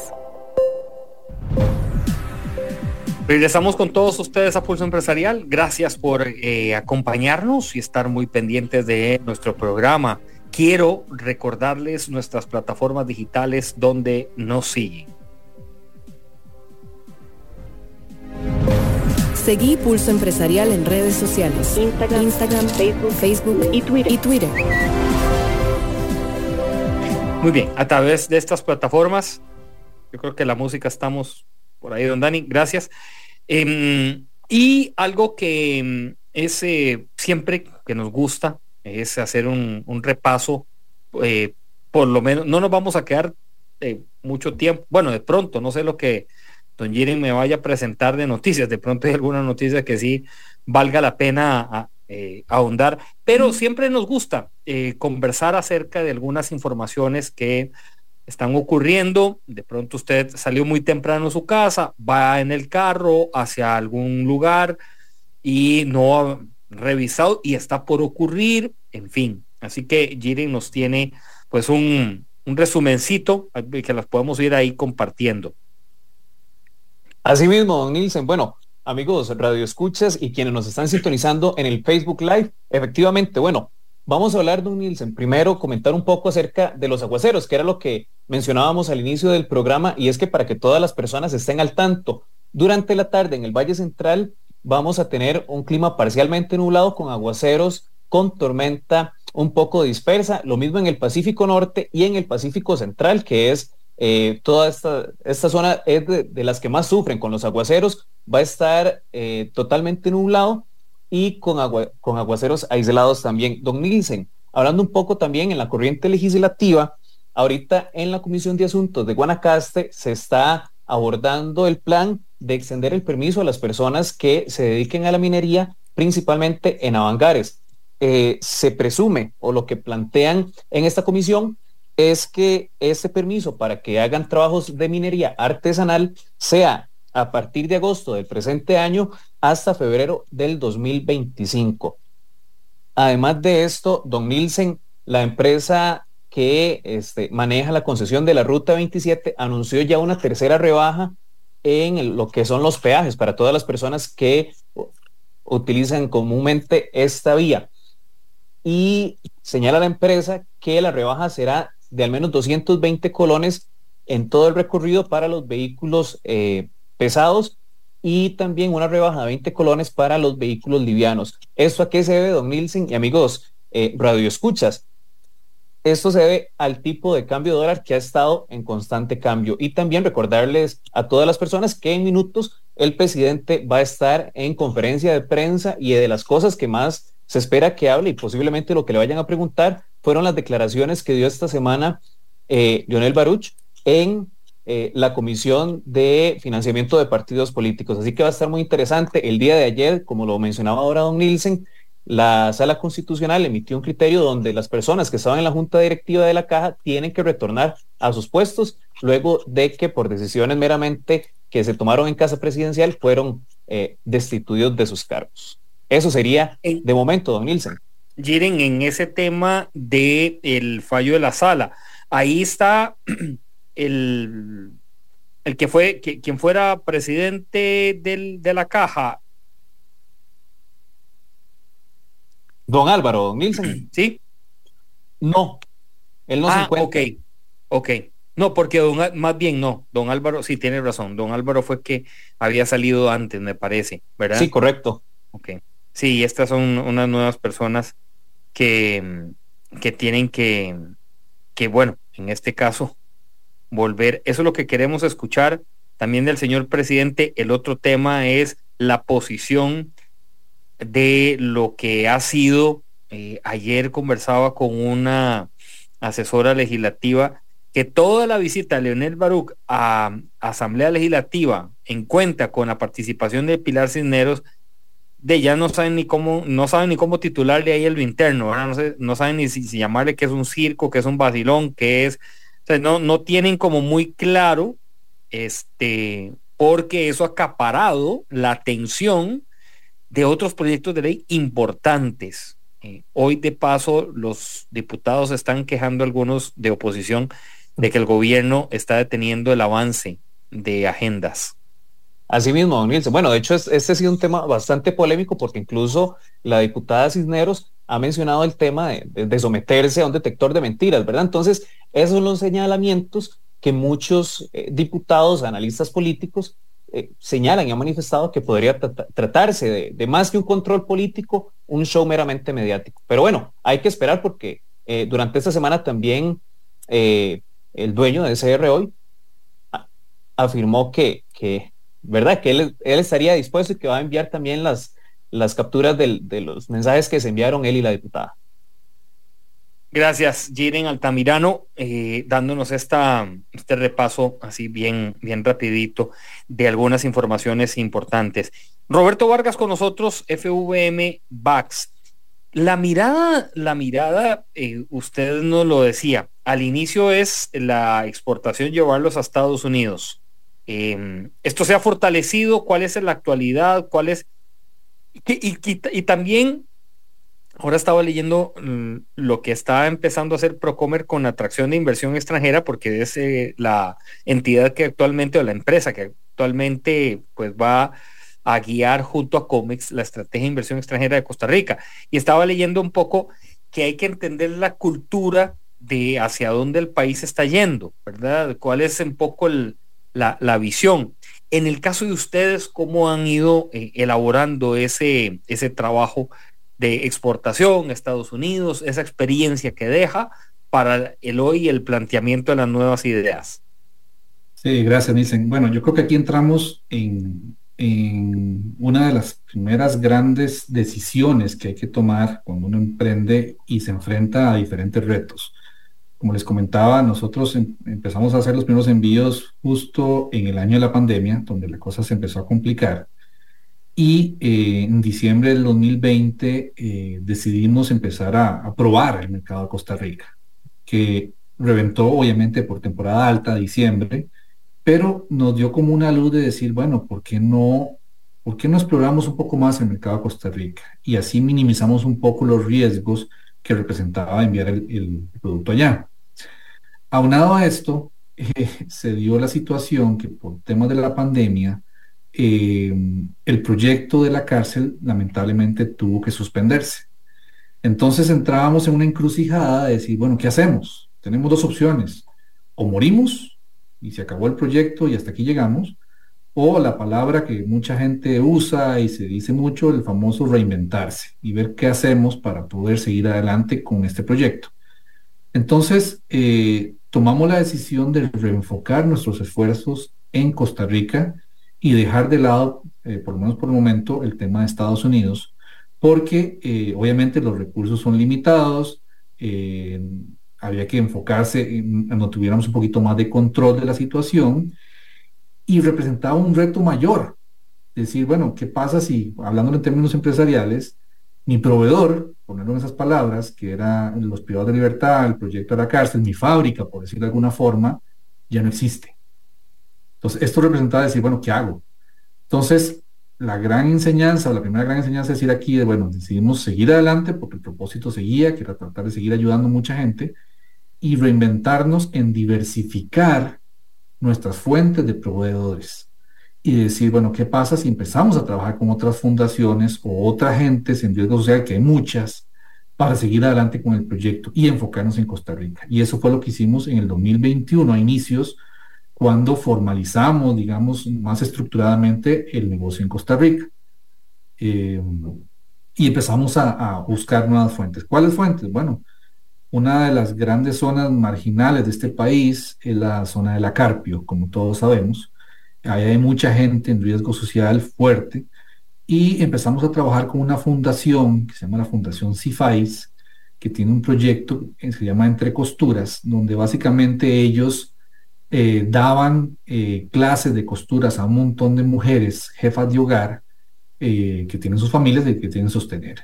Regresamos con todos ustedes a Pulso Empresarial. Gracias por eh, acompañarnos y estar muy pendientes de nuestro programa. Quiero recordarles nuestras plataformas digitales donde nos siguen. Seguí Pulso Empresarial en redes sociales, Instagram, Instagram Facebook, Facebook y Twitter. y Twitter. Muy bien, a través de estas plataformas, yo creo que la música estamos por ahí, don Dani, gracias. Eh, y algo que es eh, siempre que nos gusta es hacer un, un repaso, eh, por lo menos, no nos vamos a quedar eh, mucho tiempo, bueno, de pronto, no sé lo que don Jiren me vaya a presentar de noticias, de pronto hay alguna noticia que sí valga la pena a, eh, ahondar, pero siempre nos gusta eh, conversar acerca de algunas informaciones que están ocurriendo. De pronto usted salió muy temprano de su casa, va en el carro hacia algún lugar y no ha revisado y está por ocurrir, en fin, así que Jiren nos tiene pues un, un resumencito que las podemos ir ahí compartiendo. Así mismo, don Nielsen. Bueno, amigos radioescuchas y quienes nos están sintonizando en el Facebook Live, efectivamente, bueno, vamos a hablar, don Nielsen, primero comentar un poco acerca de los aguaceros, que era lo que mencionábamos al inicio del programa, y es que para que todas las personas estén al tanto, durante la tarde en el Valle Central vamos a tener un clima parcialmente nublado con aguaceros, con tormenta un poco dispersa, lo mismo en el Pacífico Norte y en el Pacífico Central, que es... Eh, toda esta, esta zona es de, de las que más sufren con los aguaceros. Va a estar eh, totalmente nublado y con, agua, con aguaceros aislados también. Don Nielsen, hablando un poco también en la corriente legislativa, ahorita en la Comisión de Asuntos de Guanacaste se está abordando el plan de extender el permiso a las personas que se dediquen a la minería, principalmente en Avangares. Eh, se presume, o lo que plantean en esta comisión, es que este permiso para que hagan trabajos de minería artesanal sea a partir de agosto del presente año hasta febrero del dos mil veinticinco. Además de esto, don Nielsen, la empresa que este, maneja la concesión de la Ruta veintisiete anunció ya una tercera rebaja en el, lo que son los peajes para todas las personas que utilizan comúnmente esta vía. Y señala la empresa que la rebaja será de al menos doscientos veinte colones en todo el recorrido para los vehículos eh, pesados, y también una rebaja de veinte colones para los vehículos livianos. ¿Esto a qué se debe, don Nielsen y amigos eh, radioescuchas? Esto se debe al tipo de cambio de dólar que ha estado en constante cambio, y también recordarles a todas las personas que en minutos el presidente va a estar en conferencia de prensa, y de las cosas que más se espera que hable y posiblemente lo que le vayan a preguntar fueron las declaraciones que dio esta semana eh, Leonel Baruch en eh, la Comisión de Financiamiento de Partidos Políticos. Así que va a estar muy interesante. El día de ayer, como lo mencionaba ahora don Nielsen, la Sala Constitucional emitió un criterio donde las personas que estaban en la Junta Directiva de la Caja tienen que retornar a sus puestos luego de que por decisiones meramente que se tomaron en Casa Presidencial fueron eh, destituidos de sus cargos. Eso sería de momento, don Nielsen. Jiren, en ese tema de el fallo de la sala, ahí está el, el que fue, que, quien fuera presidente del, de la Caja. Don Álvaro, don Nielsen. ¿Sí? No, él no ah, se encuentra. Ok, ok. No, porque don, más bien no, don Álvaro, sí tiene razón, don Álvaro fue que había salido antes, me parece, ¿verdad? Sí, correcto. Ok. Sí, estas son unas nuevas personas que, que tienen que, que, bueno, en este caso, volver. Eso es lo que queremos escuchar también del señor presidente. El otro tema es la posición de lo que ha sido. Eh, ayer conversaba con una asesora legislativa que toda la visita de Leonel Baruch a, a Asamblea Legislativa, en cuenta con la participación de Pilar Cisneros, de ya no saben ni cómo, no saben ni cómo titularle ahí el interno, ¿verdad? No sé, no saben ni si, si llamarle que es un circo, que es un vacilón, que es, o sea, no, no tienen como muy claro, este, porque eso ha acaparado la atención de otros proyectos de ley importantes. Eh, hoy de paso los diputados están quejando, algunos de oposición, de que el gobierno está deteniendo el avance de agendas. Así mismo, don Nielsen. Bueno, de hecho, es, este ha sido un tema bastante polémico porque incluso la diputada Cisneros ha mencionado el tema de, de, de someterse a un detector de mentiras, ¿verdad? Entonces, esos son los señalamientos que muchos eh, diputados, analistas políticos eh, señalan y han manifestado que podría tra- tratarse de, de más que un control político, un show meramente mediático. Pero bueno, hay que esperar porque eh, durante esta semana también eh, el dueño de C R Hoy, a, afirmó que, que, ¿verdad? Que él, él estaría dispuesto y que va a enviar también las, las capturas del, de los mensajes que se enviaron él y la diputada. Gracias, Jiren Altamirano, eh, dándonos esta, este repaso así bien, bien rapidito de algunas informaciones importantes. Roberto Vargas con nosotros, F V M Bags. La mirada, la mirada, eh, usted nos lo decía, al inicio es la exportación, llevarlos a Estados Unidos. Eh, ¿esto se ha fortalecido? ¿Cuál es la actualidad? ¿Cuál es? Y, y, y, y también... Ahora estaba leyendo lo que está empezando a hacer Procomer con atracción de inversión extranjera, porque es eh, la entidad que actualmente, o la empresa que actualmente pues va a guiar junto a Comex la estrategia de inversión extranjera de Costa Rica. Y estaba leyendo un poco que hay que entender la cultura de hacia dónde el país está yendo, ¿verdad? ¿Cuál es un poco el, la, la visión? En el caso de ustedes, ¿cómo han ido eh, elaborando ese, ese trabajo de exportación a Estados Unidos, esa experiencia que deja para el hoy y el planteamiento de las nuevas ideas? Sí, gracias, Nielsen. Bueno, yo creo que aquí entramos en, en una de las primeras grandes decisiones que hay que tomar cuando uno emprende y se enfrenta a diferentes retos. Como les comentaba, nosotros em- empezamos a hacer los primeros envíos justo en el año de la pandemia, donde la cosa se empezó a complicar. Y eh, en diciembre del dos mil veinte eh, decidimos empezar a, a probar el mercado de Costa Rica, que reventó obviamente por temporada alta, diciembre, pero nos dio como una luz de decir, bueno, ¿por qué no, por qué no exploramos un poco más el mercado de Costa Rica? Y así minimizamos un poco los riesgos que representaba enviar el, el producto allá. Aunado a esto, eh, se dio la situación que por temas de la pandemia, Eh, el proyecto de la cárcel lamentablemente tuvo que suspenderse. Entonces entrábamos en una encrucijada de decir, bueno, ¿qué hacemos? Tenemos dos opciones: o morimos y se acabó el proyecto y hasta aquí llegamos, o la palabra que mucha gente usa y se dice mucho, el famoso reinventarse, y ver qué hacemos para poder seguir adelante con este proyecto. Entonces eh, tomamos la decisión de reenfocar nuestros esfuerzos en Costa Rica y dejar de lado, eh, por lo menos por el momento, el tema de Estados Unidos, porque eh, obviamente los recursos son limitados, eh, había que enfocarse en cuando tuviéramos un poquito más de control de la situación, y representaba un reto mayor. Decir, bueno, ¿qué pasa si, hablando en términos empresariales, mi proveedor, ponerlo en esas palabras, que eran los privados de libertad, el proyecto de la cárcel, mi fábrica, por decirlo de alguna forma, ya no existe? Entonces, esto representaba decir, bueno, ¿qué hago? Entonces, la gran enseñanza, la primera gran enseñanza es decir aquí, bueno, decidimos seguir adelante porque el propósito seguía, que era tratar de seguir ayudando a mucha gente, y reinventarnos en diversificar nuestras fuentes de proveedores. Y decir, bueno, ¿qué pasa si empezamos a trabajar con otras fundaciones o otras gentes en riesgo social, que hay muchas, para seguir adelante con el proyecto y enfocarnos en Costa Rica? Y eso fue lo que hicimos en el dos mil veintiuno, a inicios, cuando formalizamos, digamos, más estructuradamente el negocio en Costa Rica. Eh, y empezamos a, a buscar nuevas fuentes. ¿Cuáles fuentes? Bueno, una de las grandes zonas marginales de este país es la zona de La Carpio, como todos sabemos. Ahí hay mucha gente en riesgo social fuerte. Y empezamos a trabajar con una fundación que se llama la Fundación CIFAIS, que tiene un proyecto que se llama Entre Costuras, donde básicamente ellos... Eh, daban eh, clases de costuras a un montón de mujeres jefas de hogar eh, que tienen sus familias y que tienen sostener.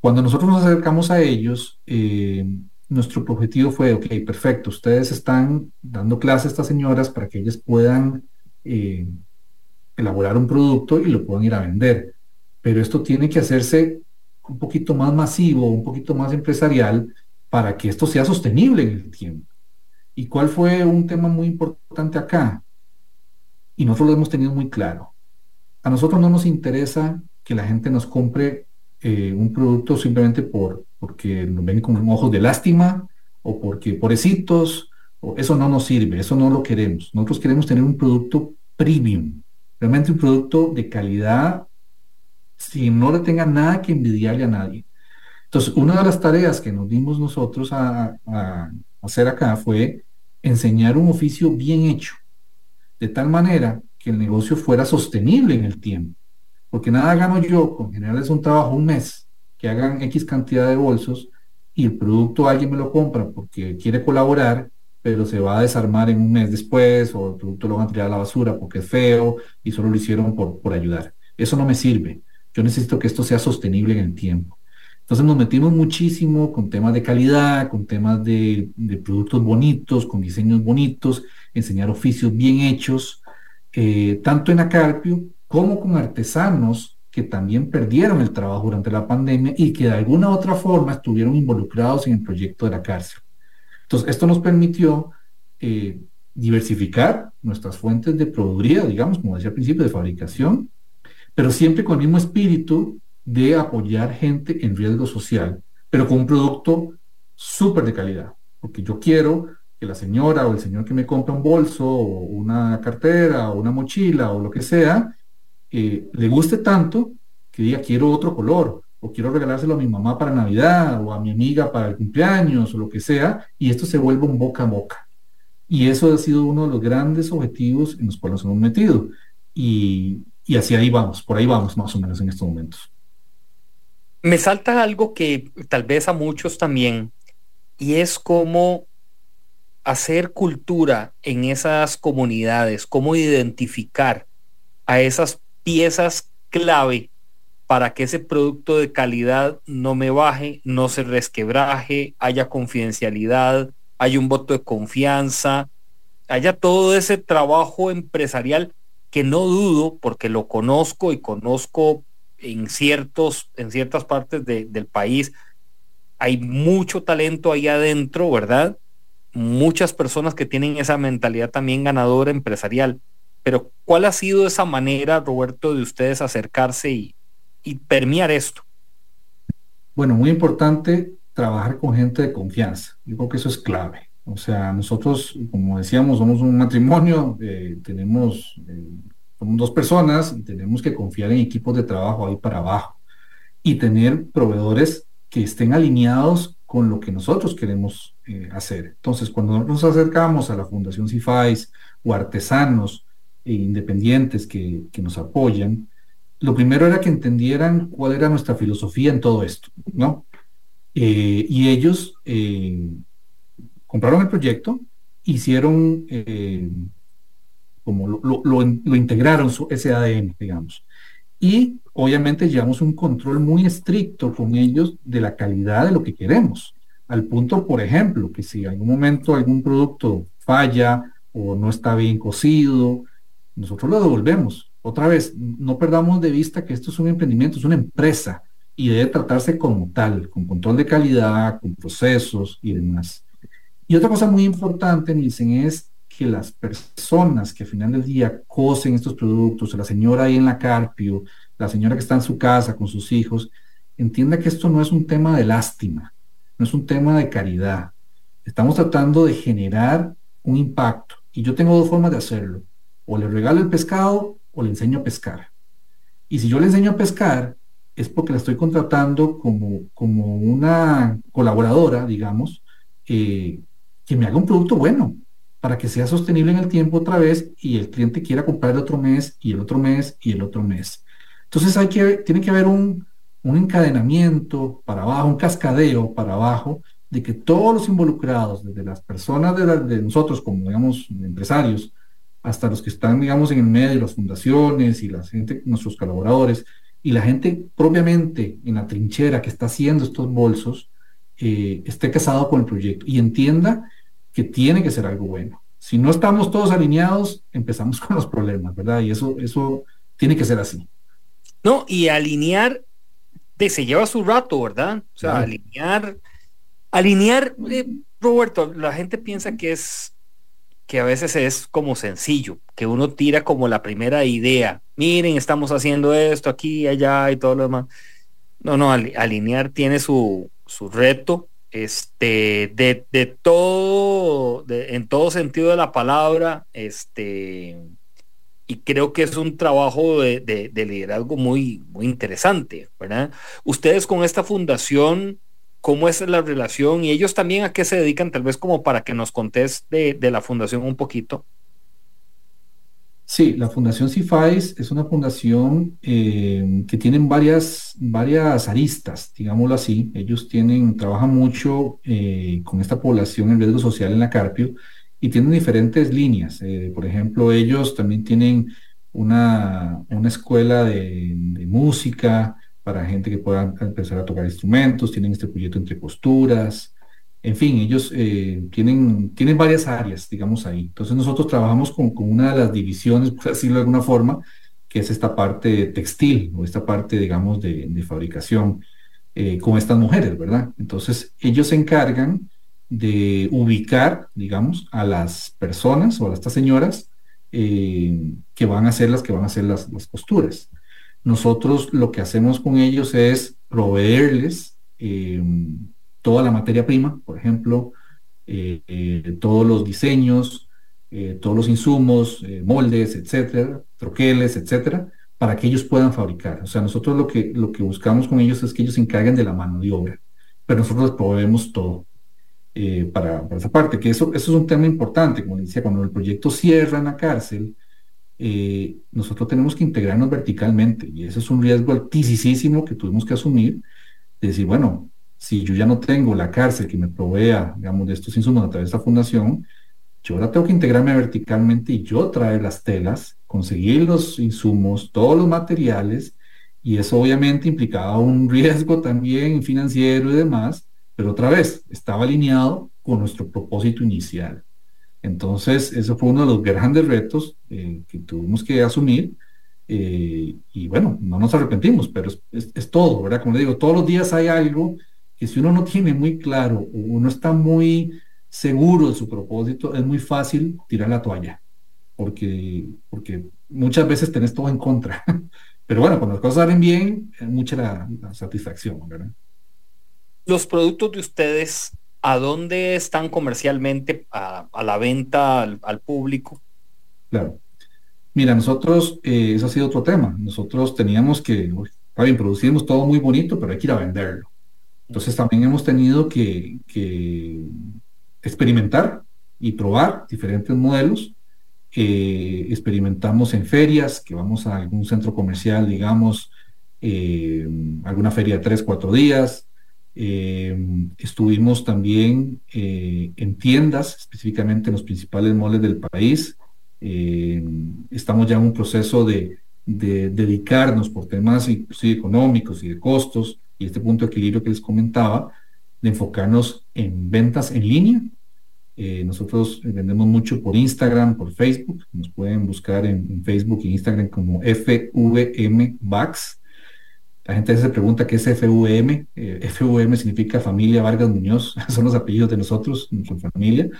Cuando nosotros nos acercamos a ellos, eh, nuestro objetivo fue, ok, perfecto, ustedes están dando clases a estas señoras para que ellas puedan eh, elaborar un producto y lo puedan ir a vender, pero esto tiene que hacerse un poquito más masivo, un poquito más empresarial, para que esto sea sostenible en el tiempo. ¿Y cuál fue un tema muy importante acá? Y nosotros lo hemos tenido muy claro. A nosotros no nos interesa que la gente nos compre eh, un producto simplemente por, porque nos ven con ojos de lástima o porque pobrecitos. O eso no nos sirve, eso no lo queremos. Nosotros queremos tener un producto premium, realmente un producto de calidad, si no le tenga nada que envidiarle a nadie. Entonces, una de las tareas que nos dimos nosotros a... a hacer acá fue enseñar un oficio bien hecho, de tal manera que el negocio fuera sostenible en el tiempo. Porque nada gano yo con generarles un trabajo un mes, que hagan X cantidad de bolsos, y el producto alguien me lo compra porque quiere colaborar, pero se va a desarmar en un mes después, o el producto lo van a tirar a la basura porque es feo y solo lo hicieron por, por ayudar. Eso no me sirve. Yo necesito que esto sea sostenible en el tiempo. Entonces nos metimos muchísimo con temas de calidad, con temas de, de productos bonitos, con diseños bonitos, enseñar oficios bien hechos, eh, tanto en La Carpio como con artesanos que también perdieron el trabajo durante la pandemia y que de alguna u otra forma estuvieron involucrados en el proyecto de la cárcel. Entonces, esto nos permitió eh, diversificar nuestras fuentes de productividad, digamos, como decía al principio, de fabricación, pero siempre con el mismo espíritu de apoyar gente en riesgo social, pero con un producto súper de calidad, porque yo quiero que la señora o el señor que me compra un bolso o una cartera o una mochila o lo que sea, eh, le guste tanto que diga, quiero otro color, o quiero regalárselo a mi mamá para Navidad, o a mi amiga para el cumpleaños, o lo que sea, y esto se vuelve un boca a boca. Y eso ha sido uno de los grandes objetivos en los cuales nos hemos metido. Y, y hacia ahí vamos, por ahí vamos más o menos en estos momentos. Me salta algo que tal vez a muchos también, y es cómo hacer cultura en esas comunidades, cómo identificar a esas piezas clave para que ese producto de calidad no me baje, no se resquebraje, haya confidencialidad, haya un voto de confianza, haya todo ese trabajo empresarial que no dudo, porque lo conozco y conozco en ciertos, en ciertas partes de, del país, hay mucho talento ahí adentro, ¿verdad? Muchas personas que tienen esa mentalidad también ganadora empresarial. Pero ¿cuál ha sido esa manera, Roberto, de ustedes acercarse y y permear esto? Bueno, muy importante trabajar con gente de confianza. Yo creo que eso es clave. O sea, nosotros, como decíamos, somos un matrimonio, eh, tenemos eh, somos dos personas y tenemos que confiar en equipos de trabajo ahí para abajo y tener proveedores que estén alineados con lo que nosotros queremos eh, hacer. Entonces, cuando nos acercamos a la Fundación CIFAIS o artesanos eh, independientes que, que nos apoyan, lo primero era que entendieran cuál era nuestra filosofía en todo esto, ¿no? Eh, y ellos eh, compraron el proyecto, hicieron, eh, como lo, lo, lo, lo integraron, su, ese A D N, digamos. Y obviamente llevamos un control muy estricto con ellos de la calidad de lo que queremos. Al punto, por ejemplo, que si en algún momento algún producto falla o no está bien cocido, nosotros lo devolvemos. Otra vez, no perdamos de vista que esto es un emprendimiento, es una empresa y debe tratarse como tal, con control de calidad, con procesos y demás. Y otra cosa muy importante, Nielsen, es que las personas que al final del día cosen estos productos, la señora ahí en La Carpio, la señora que está en su casa con sus hijos, entienda que esto no es un tema de lástima, no es un tema de caridad. Estamos tratando de generar un impacto y yo tengo dos formas de hacerlo. O le regalo el pescado o le enseño a pescar. Y si yo le enseño a pescar, es porque la estoy contratando como, como una colaboradora, digamos, eh, que me haga un producto bueno, para que sea sostenible en el tiempo otra vez, y el cliente quiera comprar el otro mes, y el otro mes, y el otro mes. Entonces hay que, tiene que haber un, un encadenamiento para abajo, un cascadeo para abajo, de que todos los involucrados, desde las personas de, la, de nosotros como, digamos, empresarios, hasta los que están, digamos, en el medio, las fundaciones y la gente, nuestros colaboradores, y la gente propiamente en la trinchera que está haciendo estos bolsos, eh, esté casado con el proyecto y entienda que tiene que ser algo bueno. Si no estamos todos alineados, empezamos con los problemas, ¿verdad? Y eso, eso tiene que ser así. No, y alinear de, se lleva su rato, ¿verdad? O sea, claro. alinear, alinear, eh, Roberto, la gente piensa que es que a veces es como sencillo, que uno tira como la primera idea. Miren, estamos haciendo esto aquí, allá y todo lo demás. No, no, alinear tiene su, su reto, este, de, de todo, de, en todo sentido de la palabra, este, y creo que es un trabajo de, de, de liderazgo muy, muy interesante, ¿verdad? Ustedes con esta fundación cómo es la relación y ellos también a qué se dedican, tal vez como para que nos contes de, de la fundación un poquito. Sí, la Fundación CIFAIS es una fundación eh, que tienen varias, varias aristas, digámoslo así. Ellos tienen, trabajan mucho eh, con esta población en riesgo social en La Carpio y tienen diferentes líneas. Eh, por ejemplo, ellos también tienen una, una escuela de, de música para gente que pueda empezar a tocar instrumentos, tienen este proyecto Entre Costuras. En fin, ellos eh, tienen, tienen varias áreas, digamos, ahí. Entonces nosotros trabajamos con, con una de las divisiones, por decirlo de alguna forma, que es esta parte textil o esta parte, digamos, de, de fabricación eh, con estas mujeres, ¿verdad? Entonces ellos se encargan de ubicar, digamos, a las personas o a estas señoras eh, que van a hacer las que van a hacer las, las costuras. Nosotros lo que hacemos con ellos es proveerles eh, toda la materia prima, por ejemplo, eh, eh, todos los diseños, eh, todos los insumos, eh, moldes, etcétera, troqueles, etcétera, para que ellos puedan fabricar. O sea, nosotros lo que, lo que buscamos con ellos es que ellos se encarguen de la mano de obra, pero nosotros proveemos todo eh, para, para esa parte, que eso, eso es un tema importante. Como les decía, cuando el proyecto cierra en la cárcel, eh, nosotros tenemos que integrarnos verticalmente, y eso es un riesgo altísimo que tuvimos que asumir, de decir, bueno, si yo ya no tengo la cárcel que me provea, digamos, de estos insumos a través de esta fundación, yo ahora tengo que integrarme verticalmente y yo traer las telas, conseguir los insumos, todos los materiales, y eso obviamente implicaba un riesgo también financiero y demás, pero otra vez, estaba alineado con nuestro propósito inicial. Entonces, eso fue uno de los grandes retos eh, que tuvimos que asumir. Eh, y bueno, no nos arrepentimos, pero es, es, es todo, ¿verdad? Como le digo, todos los días hay algo que si uno no tiene muy claro o uno está muy seguro de su propósito, es muy fácil tirar la toalla, porque, porque muchas veces tenés todo en contra. Pero bueno, cuando las cosas salen bien, es mucha la, la satisfacción, ¿verdad? Los productos de ustedes, ¿a dónde están comercialmente? ¿A, a la venta, al, al público? Claro. Mira, nosotros, eh, eso ha sido otro tema. Nosotros teníamos que, está bien, producimos todo muy bonito, pero hay que ir a venderlo. Entonces también hemos tenido que, que experimentar y probar diferentes modelos. Eh, experimentamos en ferias, que vamos a algún centro comercial, digamos, eh, alguna feria de tres, cuatro días. Eh, estuvimos también eh, en tiendas, específicamente en los principales moles del país. Eh, estamos ya en un proceso de, de dedicarnos por temas inclusive económicos y de costos, y este punto de equilibrio que les comentaba, de enfocarnos en ventas en línea. Eh, nosotros vendemos mucho por Instagram, por Facebook. Nos pueden buscar en, en Facebook e Instagram como F V M Bags. La gente se pregunta qué es F V M. Eh, F V M significa Familia Vargas Muñoz. Son los apellidos de nosotros, nuestra familia.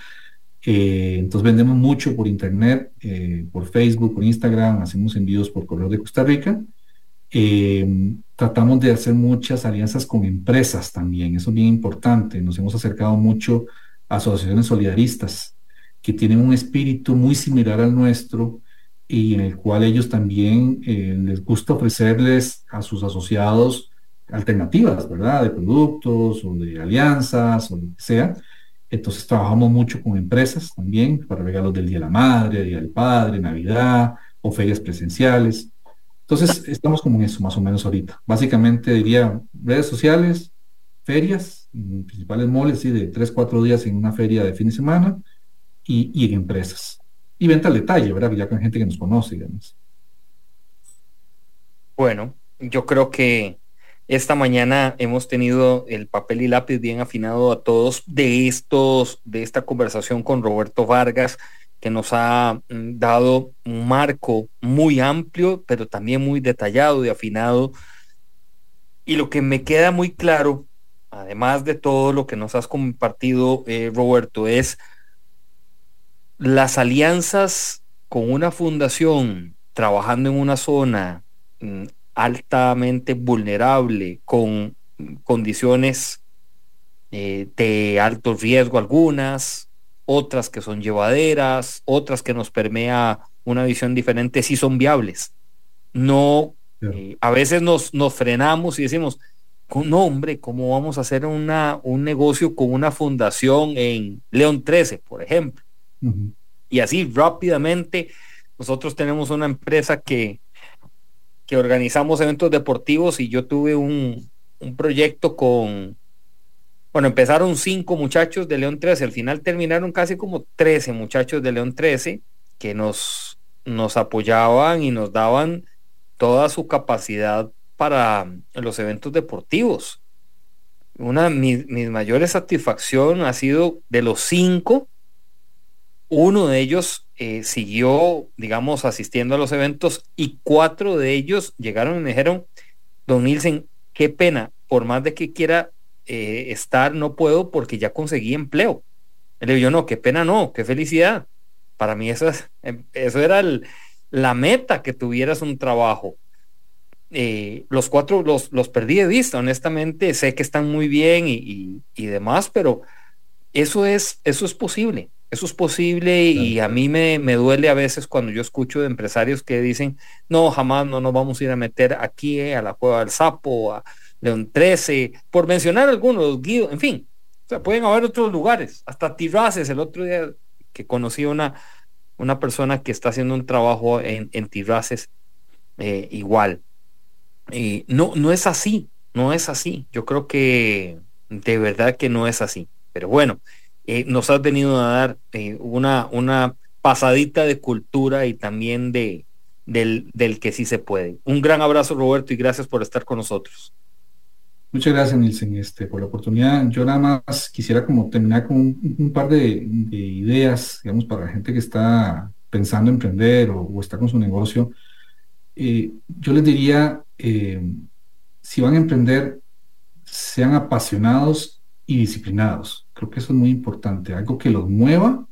Eh, entonces vendemos mucho por internet, eh, por Facebook, por Instagram. Hacemos envíos por Correo de Costa Rica. Eh, tratamos de hacer muchas alianzas con empresas también, eso es bien importante. Nos hemos acercado mucho a asociaciones solidaristas que tienen un espíritu muy similar al nuestro y en el cual ellos también eh, les gusta ofrecerles a sus asociados alternativas, ¿verdad?, de productos o de alianzas o lo que sea. Entonces trabajamos mucho con empresas también para regalos del Día de la Madre, Día del Padre, Navidad o ferias presenciales. Entonces, estamos como en eso más o menos ahorita. Básicamente diría redes sociales, ferias, principales moles, ¿sí?, de tres, cuatro días en una feria de fin de semana y, y en empresas. Y venta al detalle, ¿verdad? Ya con gente que nos conoce y demás. Bueno, yo creo que esta mañana hemos tenido el papel y lápiz bien afinado a todos de estos, de esta conversación con Roberto Vargas, que nos ha dado un marco muy amplio, pero también muy detallado y afinado. Y lo que me queda muy claro, además de todo lo que nos has compartido, eh, Roberto, es las alianzas con una fundación trabajando en una zona mm, altamente vulnerable, con condiciones eh, de alto riesgo algunas, otras que son llevaderas, otras que nos permea una visión diferente, sí son viables. No, eh, a veces nos, nos frenamos y decimos, no hombre, ¿cómo vamos a hacer una, un negocio con una fundación en León trece, por ejemplo? Uh-huh. Y así rápidamente, nosotros tenemos una empresa que, que organizamos eventos deportivos y yo tuve un, un proyecto con, bueno, empezaron cinco muchachos de León trece, al final terminaron casi como trece muchachos de León trece que nos, nos apoyaban y nos daban toda su capacidad para los eventos deportivos. Una de mis, mis mayores satisfacción ha sido de los cinco, uno de ellos eh, siguió, digamos, asistiendo a los eventos y cuatro de ellos llegaron y me dijeron, don Nielsen, qué pena, por más de que quiera eh, estar, no puedo porque ya conseguí empleo. Le digo yo, no, qué pena no, qué felicidad. Para mí eso, es, eso era el, la meta, que tuvieras un trabajo. Eh, los cuatro los, los perdí de vista, honestamente, sé que están muy bien y, y, y demás, pero eso es, eso es posible, eso es posible claro. Y a mí me, me duele a veces cuando yo escucho de empresarios que dicen, no, jamás no nos vamos a ir a meter aquí, eh, a la Cueva del Sapo, a León trece, por mencionar algunos, Guido, en fin, o sea, pueden haber otros lugares, hasta Tirrases, el otro día que conocí una, una persona que está haciendo un trabajo en, en Tirrases, eh, igual. Eh, no, no es así, no es así. Yo creo que de verdad que no es así. Pero bueno, eh, nos has venido a dar eh, una, una pasadita de cultura y también de del, del que sí se puede. Un gran abrazo, Roberto, y gracias por estar con nosotros. Muchas gracias, Nielsen, este, por la oportunidad. Yo nada más quisiera como terminar con un, un par de, de ideas, digamos, para la gente que está pensando emprender o, o está con su negocio. Eh, yo les diría, eh, si van a emprender, sean apasionados y disciplinados. Creo que eso es muy importante, algo que los mueva,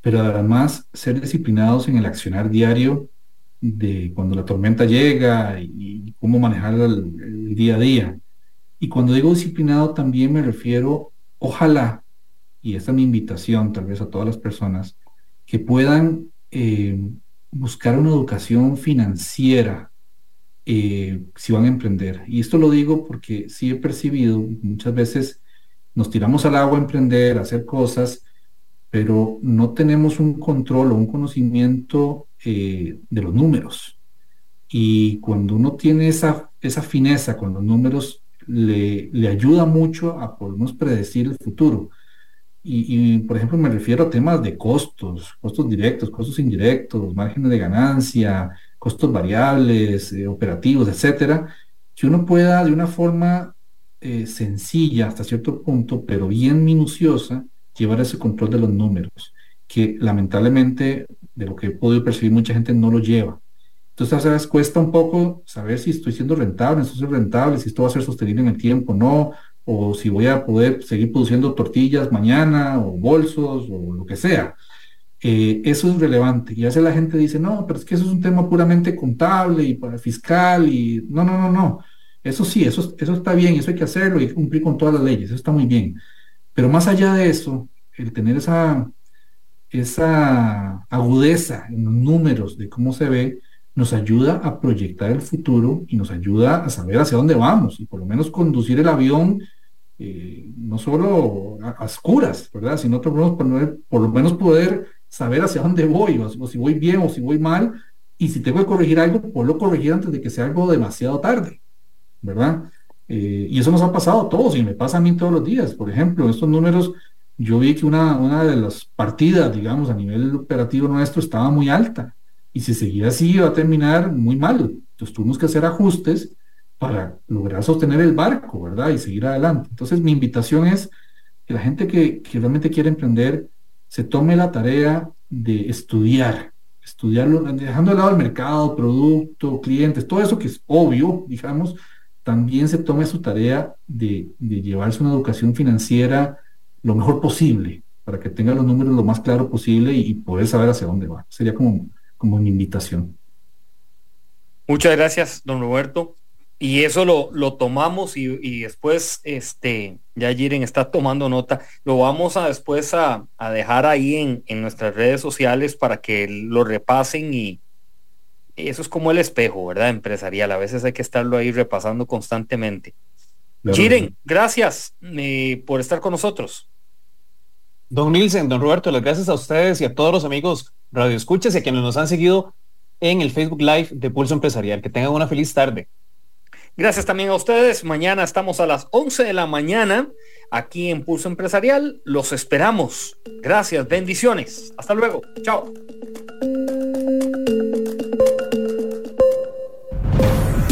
pero además ser disciplinados en el accionar diario de cuando la tormenta llega y, y cómo manejar el, el día a día. Y cuando digo disciplinado también me refiero, ojalá, y esta es mi invitación tal vez a todas las personas, que puedan eh, buscar una educación financiera eh, si van a emprender. Y esto lo digo porque sí he percibido, muchas veces nos tiramos al agua a emprender, a hacer cosas, pero no tenemos un control o un conocimiento eh, de los números. Y cuando uno tiene esa, esa fineza con los números, le, le ayuda mucho a podernos predecir el futuro. Y, y, por ejemplo, me refiero a temas de costos, costos directos, costos indirectos, márgenes de ganancia, costos variables, eh, operativos, etcétera, que uno pueda de una forma eh, sencilla hasta cierto punto, pero bien minuciosa, llevar ese control de los números, que lamentablemente, de lo que he podido percibir, mucha gente no lo lleva. Entonces, a veces cuesta un poco saber si estoy siendo rentable, si estoy rentable, si esto va a ser sostenible en el tiempo, no, o si voy a poder seguir produciendo tortillas mañana, o bolsos, o lo que sea. Eh, eso es relevante. Y a veces la gente dice, no, pero es que eso es un tema puramente contable y para fiscal, y no, no, no, no. Eso sí, eso, eso está bien, eso hay que hacerlo y cumplir con todas las leyes, eso está muy bien. Pero más allá de eso, el tener esa, esa agudeza en los números de cómo se ve, nos ayuda a proyectar el futuro y nos ayuda a saber hacia dónde vamos, y por lo menos conducir el avión Eh, no solo a, a oscuras, ¿verdad? Sino por lo menos poder saber hacia dónde voy, o, o si voy bien o si voy mal, y si tengo que corregir algo, poderlo corregir antes de que sea algo demasiado tarde, ¿verdad? Eh, y eso nos ha pasado a todos, y me pasa a mí todos los días. Por ejemplo, estos números, yo vi que una, una de las partidas, digamos, a nivel operativo nuestro estaba muy alta, y si seguía así iba a terminar muy mal. Entonces tuvimos que hacer ajustes para lograr sostener el barco, ¿verdad? Y seguir adelante. Entonces, mi invitación es que la gente que, que realmente quiere emprender se tome la tarea de estudiar, estudiarlo, dejando de lado el mercado, producto, clientes, todo eso que es obvio, digamos, también se tome su tarea de, de llevarse una educación financiera lo mejor posible, para que tenga los números lo más claro posible y, y poder saber hacia dónde va. Sería como, como mi invitación. Muchas gracias, don Roberto. Y eso lo, lo tomamos y, y después, este, ya Jiren está tomando nota, lo vamos a después a, a dejar ahí en, en nuestras redes sociales para que lo repasen, y eso es como el espejo, ¿verdad? Empresarial, a veces hay que estarlo ahí repasando constantemente. Jiren, gracias eh, por estar con nosotros. Don Nielsen, don Roberto, las gracias a ustedes y a todos los amigos radioescuchas y a quienes nos han seguido en el Facebook Live de Pulso Empresarial. Que tengan una feliz tarde. Gracias también a ustedes. Mañana estamos a las once de la mañana aquí en Pulso Empresarial. Los esperamos. Gracias, bendiciones. Hasta luego. Chao.